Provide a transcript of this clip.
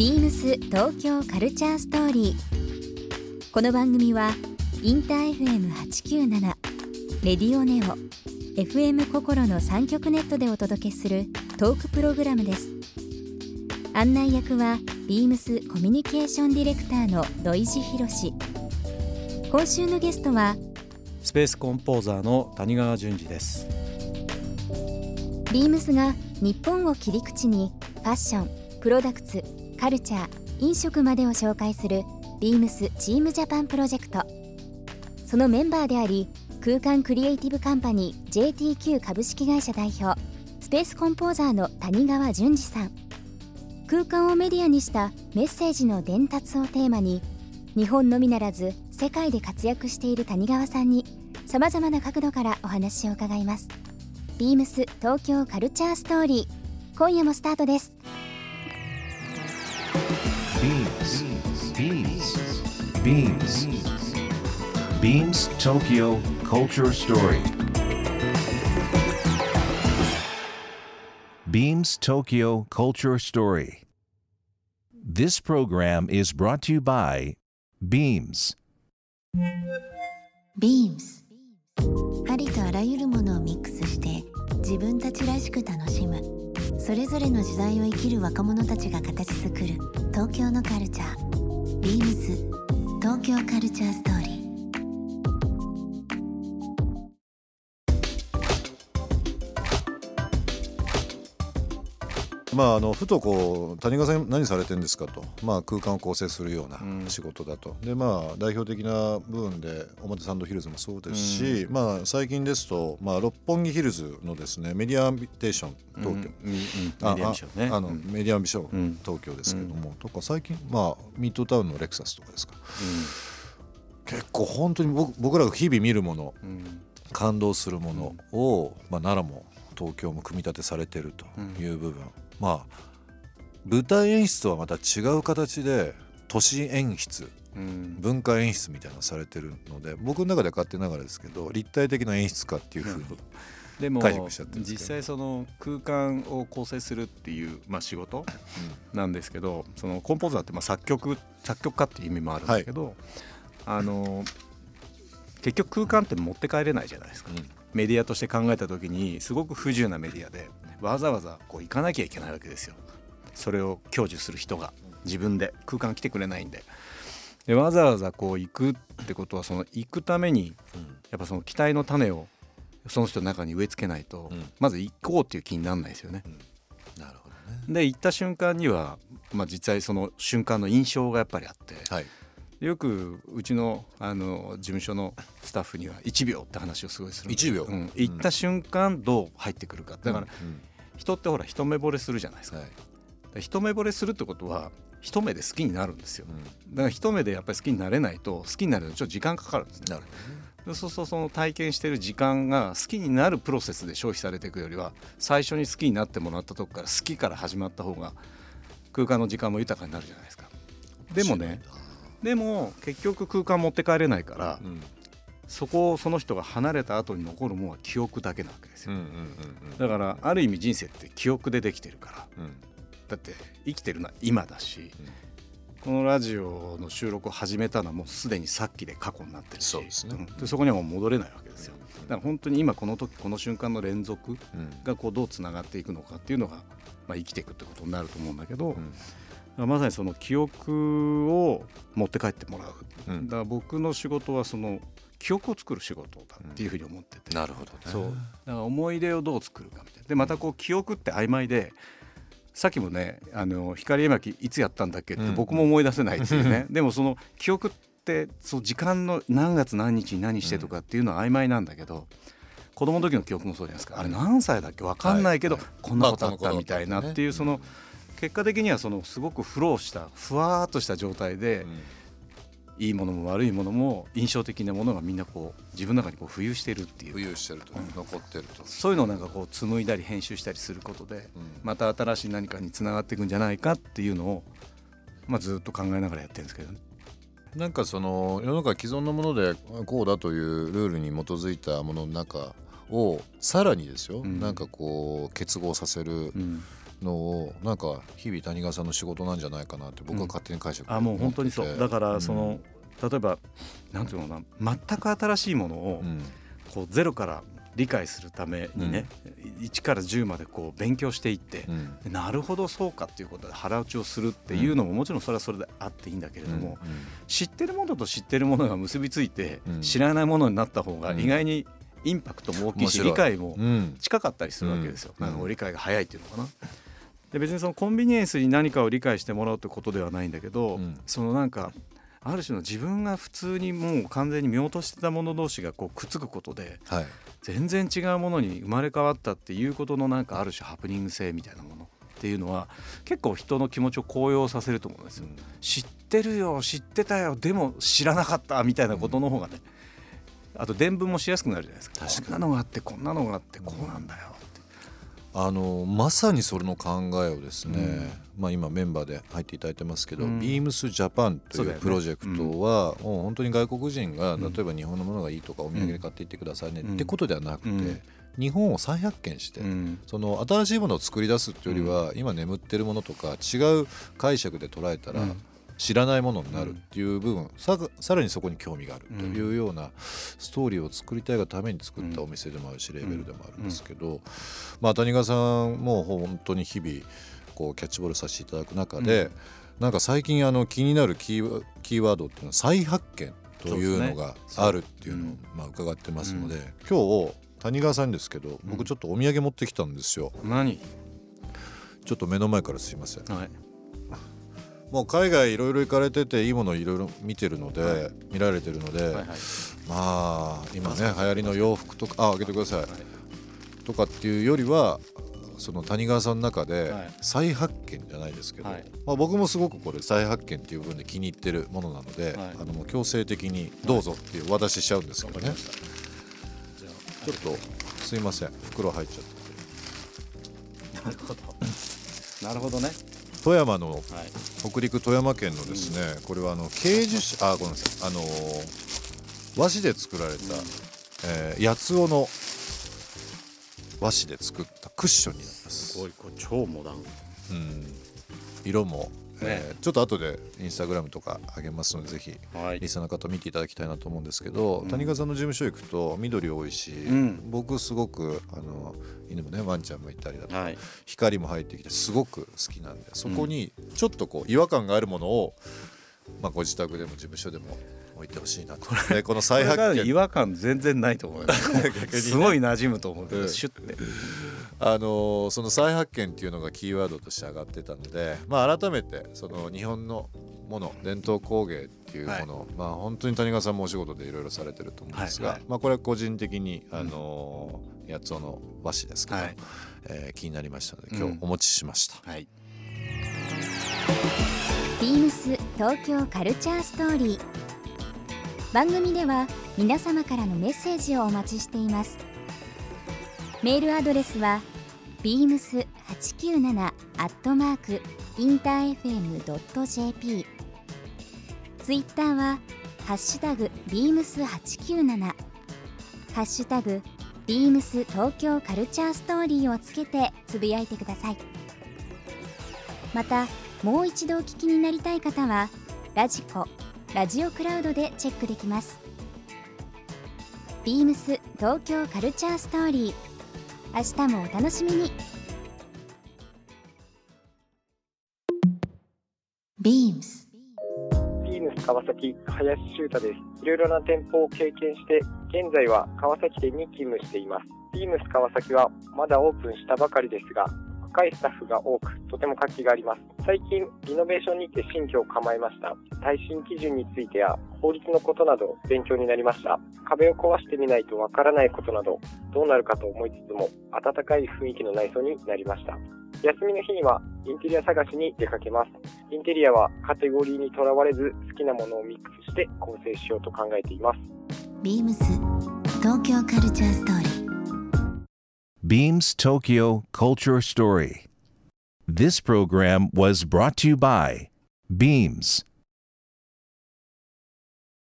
BEAMS 東京カルチャーストーリー。この番組はインター FM897 レディオネオ FM 心の3局ネットでお届けするトークプログラムです。案内役は BEAMS コミュニケーションディレクターの土井博志。今週のゲストはスペースコンポーザーの谷川淳二です。 BEAMS が日本を切り口にファッション、プロダクツ、カルチャー、飲食までを紹介する BEAMS チームジャパンプロジェクト、そのメンバーであり空間クリエイティブカンパニー JTQ 株式会社代表スペースコンポーザーの谷川淳二さん。空間をメディアにしたメッセージの伝達をテーマに、日本のみならず世界で活躍している谷川さんにさまざまな角度からお話を伺います。 BEAMS 東京カルチャーストーリー、今夜もスタートです。BEAMS Tokyo Culture Story. BEAMS Tokyo Culture Story. This program is brought to you by BEAMS. BEAMS. ありとあらゆるものをミックスして自分たちらしく楽しむ、それぞれの時代を生きる若者たちが形作る東京のカルチャー。BEAMS 東京カルチャーストーリー。ふとこう谷川さん何されてるんですかと、空間を構成するような仕事だと、で代表的な部分で表参道ヒルズもそうですし、最近ですと、六本木ヒルズのですねメディアアンビテーション東京、メディアアンビション東京ですけども、とか最近、ミッドタウンのレクサスとかですか、結構本当に僕らが日々見るもの、感動するものを、奈良も東京も組み立てされてるという部分、舞台演出はまた違う形で都市演出、文化演出みたいなのされてるので、僕の中では勝手ながらですけど立体的な演出家っていう風に解釈しちゃってるんですけど、でも実際その空間を構成するっていう、仕事なんですけど、そのコンポーザーって作曲家っていう意味もあるんですけど、結局空間って持って帰れないじゃないですか、メディアとして考えた時にすごく不自由なメディアでわざわざこう行かなきゃいけないわけですよ。それを享受する人が自分で空間来てくれないん でわざわざこう行くってことは、その行くためにやっぱその期待の種をその人の中に植え付けないと、まず行こうっていう気にならないですよね、なるほどね。で行った瞬間には、実際その瞬間の印象がやっぱりあって、よくうち の事務所のスタッフには1秒って話をすごいするんです。1秒、行った瞬間どう入ってくるか、だから、人ってほら一目惚れするじゃないですか、一目惚れするってことは一目で好きになるんですよ、だから一目でやっぱり好きになれないと、好きになるのにちょっと時間かかるんですね。なるほど。そうそう、その体験してる時間が好きになるプロセスで消費されていくよりは、最初に好きになってもらったとこから好きから始まった方が空間の時間も豊かになるじゃないですか。でも結局空間持って帰れないから、そこをその人が離れた後に残るものは記憶だけなわけですよ、だからある意味人生って記憶でできてるから、だって生きてるのは今だし、このラジオの収録を始めたのはもうすでにさっきで過去になってるし、 そうですね、そこにはもう戻れないわけですよ、だから本当に今この時この瞬間の連続がこうどうつながっていくのかっていうのが、生きていくってことになると思うんだけど、まさにその記憶を持って帰ってもらう、だから僕の仕事はその記憶を作る仕事だっていうふうに思ってて、なるほどね。そう、だから思い出をどう作るかみたいな。でまたこう記憶って曖昧で、さっきもね光絵巻いつやったんだっけって僕も思い出せないっていうね、でもその記憶ってその時間の何月何日に何してとかっていうのは曖昧なんだけど、子供の時の記憶もそうじゃないですか、あれ何歳だっけ分かんないけど、こんなことあったみたいなっていう、その結果的にはそのすごくフローしたふわーっとした状態で、いいものも悪いものも印象的なものがみんなこう自分の中にこう浮遊してるっていう、浮遊してると、残ってると、そういうのをなんかこう紡いだり編集したりすることで、また新しい何かにつながっていくんじゃないかっていうのを、ずっと考えながらやってるんですけどね。なんかその世の中既存のものでこうだというルールに基づいたものの中をさらにですよ、なんかこう結合させる、のをなんか日々谷川さんの仕事なんじゃないかなって僕は勝手に解釈してて、もう本当にそうだからその、例えばなんていうのかな、全く新しいものをこうゼロから理解するためにね、1から10までこう勉強していって、なるほどそうかっていうことで腹打ちをするっていうのももちろんそれはそれであっていいんだけれども、知ってるものと知ってるものが結びついて知らないものになった方が意外にインパクトも大きいし理解も近かったりするわけですよ。なんか理解が早いっていうのかな。で別にそのコンビニエンスに何かを理解してもらうってことではないんだけど、そのなんかある種の自分が普通にもう完全に見落としてたもの同士がこうくっつくことで全然違うものに生まれ変わったっていうことのなんかある種ハプニング性みたいなものっていうのは結構人の気持ちを高揚させると思うんですよ。知ってるよ、知ってたよ、でも知らなかったみたいなことの方がね、あと伝聞もしやすくなるじゃないですか。こんなのがあってこんなのがあってこうなんだよって、まさにそれの考えをですね、今メンバーで入っていただいてますけど、BEAMS Japan というプロジェクトは、もう本当に外国人が例えば日本のものがいいとかお土産で買っていってくださいねってことではなくて、日本を再発見して、その新しいものを作り出すっていうよりは、今眠ってるものとか違う解釈で捉えたら、知らないものになるっていう部分、さらにそこに興味があるというようなストーリーを作りたいがために作ったお店でもあるし、レーベルでもあるんですけど、谷川さんも本当に日々こうキャッチボールさせていただく中で、なんか最近気になるキーワードっていうのは再発見というのがあるっていうのを伺ってますので、今日谷川さんですけど、僕ちょっとお土産持ってきたんですよ。何？ちょっと目の前からすいません。はい、もう海外いろいろ行かれてていいものをいろいろ見てるので、見られてるので、今ね流行りの洋服とか、開けてください、とかっていうよりは、その谷川さんの中で再発見じゃないですけど、僕もすごくこれ再発見っていう部分で気に入ってるものなので、もう強制的にどうぞっていうお渡ししちゃうんですけどね、ちょっとすいません、袋入っちゃって。なるほどなるほどね。富山の、北陸富山県のですね、これは慶樹市、ごめんなさい、和紙で作られた、八尾の和紙で作ったクッションになります。すごい、これ超モダン、色も、ちょっと後でインスタグラムとか上げますので、ぜひリスナーの方見ていただきたいなと思うんですけど、谷川さんの事務所行くと緑多いし、僕すごく犬もね、ワンちゃんもいたりだとか、光も入ってきてすごく好きなんで、そこにちょっとこう違和感があるものを、ご自宅でも事務所でも置いてほしいなと。この再発見、違和感全然ないと思いますすごい馴染むと思うけど、シュッてその再発見っていうのがキーワードとして上がってたので、改めてその日本のもの、伝統工芸っていうもの、本当に谷川さんもお仕事でいろいろされてると思うんですが、これは個人的に八尾の和紙ですけど、気になりましたので今日お持ちしました、BEAMS東京カルチャーストーリー。番組では皆様からのメッセージをお待ちしています。メールアドレスは beams897@interfm.jp、 ツイッターはハッシュタグ beams897、 ハッシュタグ beams 東京カルチャーストーリーをつけてつぶやいてください。またもう一度お聞きになりたい方はラジコ、ラジオクラウドでチェックできます。 BEAMS 東京カルチャーストーリー、明日もお楽しみに。 BEAMS 川崎、林修太です。いろいろな店舗を経験して現在は川崎店に勤務しています。 BEAMS 川崎はまだオープンしたばかりですが、若いスタッフが多く、とても活気があります。最近リノベーションにて新居を構えました。耐震基準についてや法律のことなど勉強になりました。壁を壊してみないとわからないことなど、どうなるかと思いつつも温かい雰囲気の内装になりました。休みの日にはインテリア探しに出かけます。インテリアはカテゴリーにとらわれず、好きなものをミックスして構成しようと考えています。 BEAMS 東京カルチャーストーリー。BEAMS Tokyo Culture Story. This program was brought to you by BEAMS.